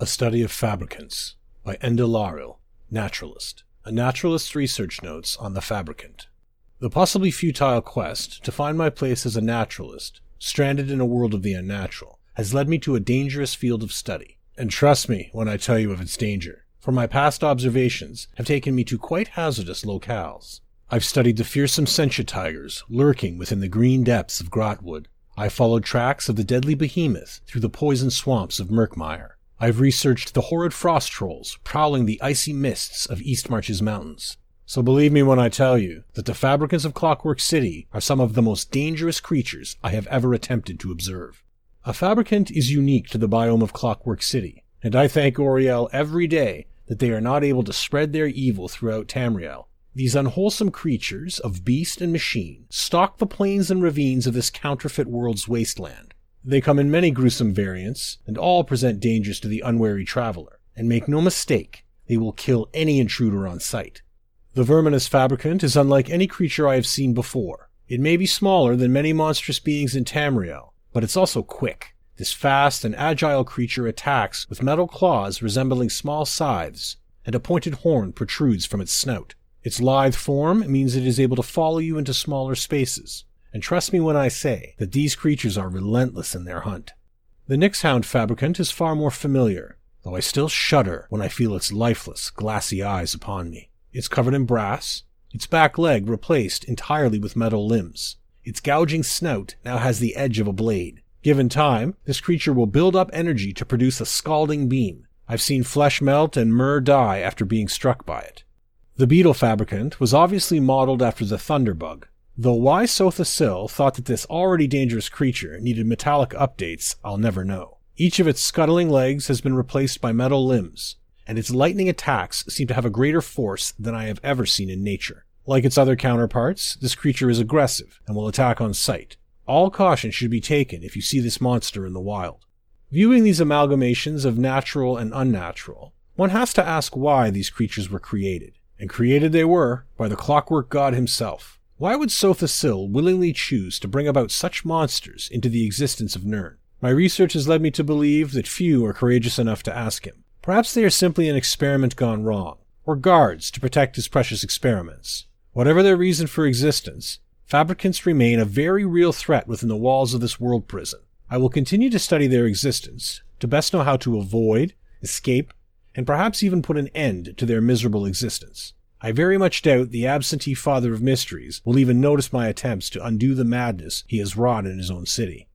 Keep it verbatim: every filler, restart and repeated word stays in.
A Study of Fabricants by Endelaril, Naturalist. A Naturalist's Research Notes on the Fabricant. The possibly futile quest to find my place as a naturalist, stranded in a world of the unnatural, has led me to a dangerous field of study. And trust me when I tell you of its danger, for my past observations have taken me to quite hazardous locales. I've studied the fearsome censure tigers lurking within the green depths of Grotwood. I followed tracks of the deadly behemoth through the poison swamps of Murkmire. I've researched the horrid frost trolls prowling the icy mists of Eastmarch's mountains. So believe me when I tell you that the fabricants of Clockwork City are some of the most dangerous creatures I have ever attempted to observe. A fabricant is unique to the biome of Clockwork City, and I thank Auriel every day that they are not able to spread their evil throughout Tamriel. These unwholesome creatures of beast and machine stalk the plains and ravines of this counterfeit world's wasteland. They come in many gruesome variants, and all present dangers to the unwary traveler. And make no mistake, they will kill any intruder on sight. The verminous fabricant is unlike any creature I have seen before. It may be smaller than many monstrous beings in Tamriel, but it's also quick. This fast and agile creature attacks with metal claws resembling small scythes, and a pointed horn protrudes from its snout. Its lithe form means it is able to follow you into smaller spaces. And trust me when I say that these creatures are relentless in their hunt. The Nyxhound Fabricant is far more familiar, though I still shudder when I feel its lifeless, glassy eyes upon me. It's covered in brass, its back leg replaced entirely with metal limbs. Its gouging snout now has the edge of a blade. Given time, this creature will build up energy to produce a scalding beam. I've seen flesh melt and myrrh die after being struck by it. The Beetle Fabricant was obviously modeled after the Thunderbug, though why Sotha Sil thought that this already dangerous creature needed metallic updates, I'll never know. Each of its scuttling legs has been replaced by metal limbs, and its lightning attacks seem to have a greater force than I have ever seen in nature. Like its other counterparts, this creature is aggressive and will attack on sight. All caution should be taken if you see this monster in the wild. Viewing these amalgamations of natural and unnatural, one has to ask why these creatures were created. And created they were by the Clockwork God himself. Why would Sotha Sil willingly choose to bring about such monsters into the existence of Nern? My research has led me to believe that few are courageous enough to ask him. Perhaps they are simply an experiment gone wrong, or guards to protect his precious experiments. Whatever their reason for existence, fabricants remain a very real threat within the walls of this world prison. I will continue to study their existence, to best know how to avoid, escape, and perhaps even put an end to their miserable existence. I very much doubt the absentee father of mysteries will even notice my attempts to undo the madness he has wrought in his own city.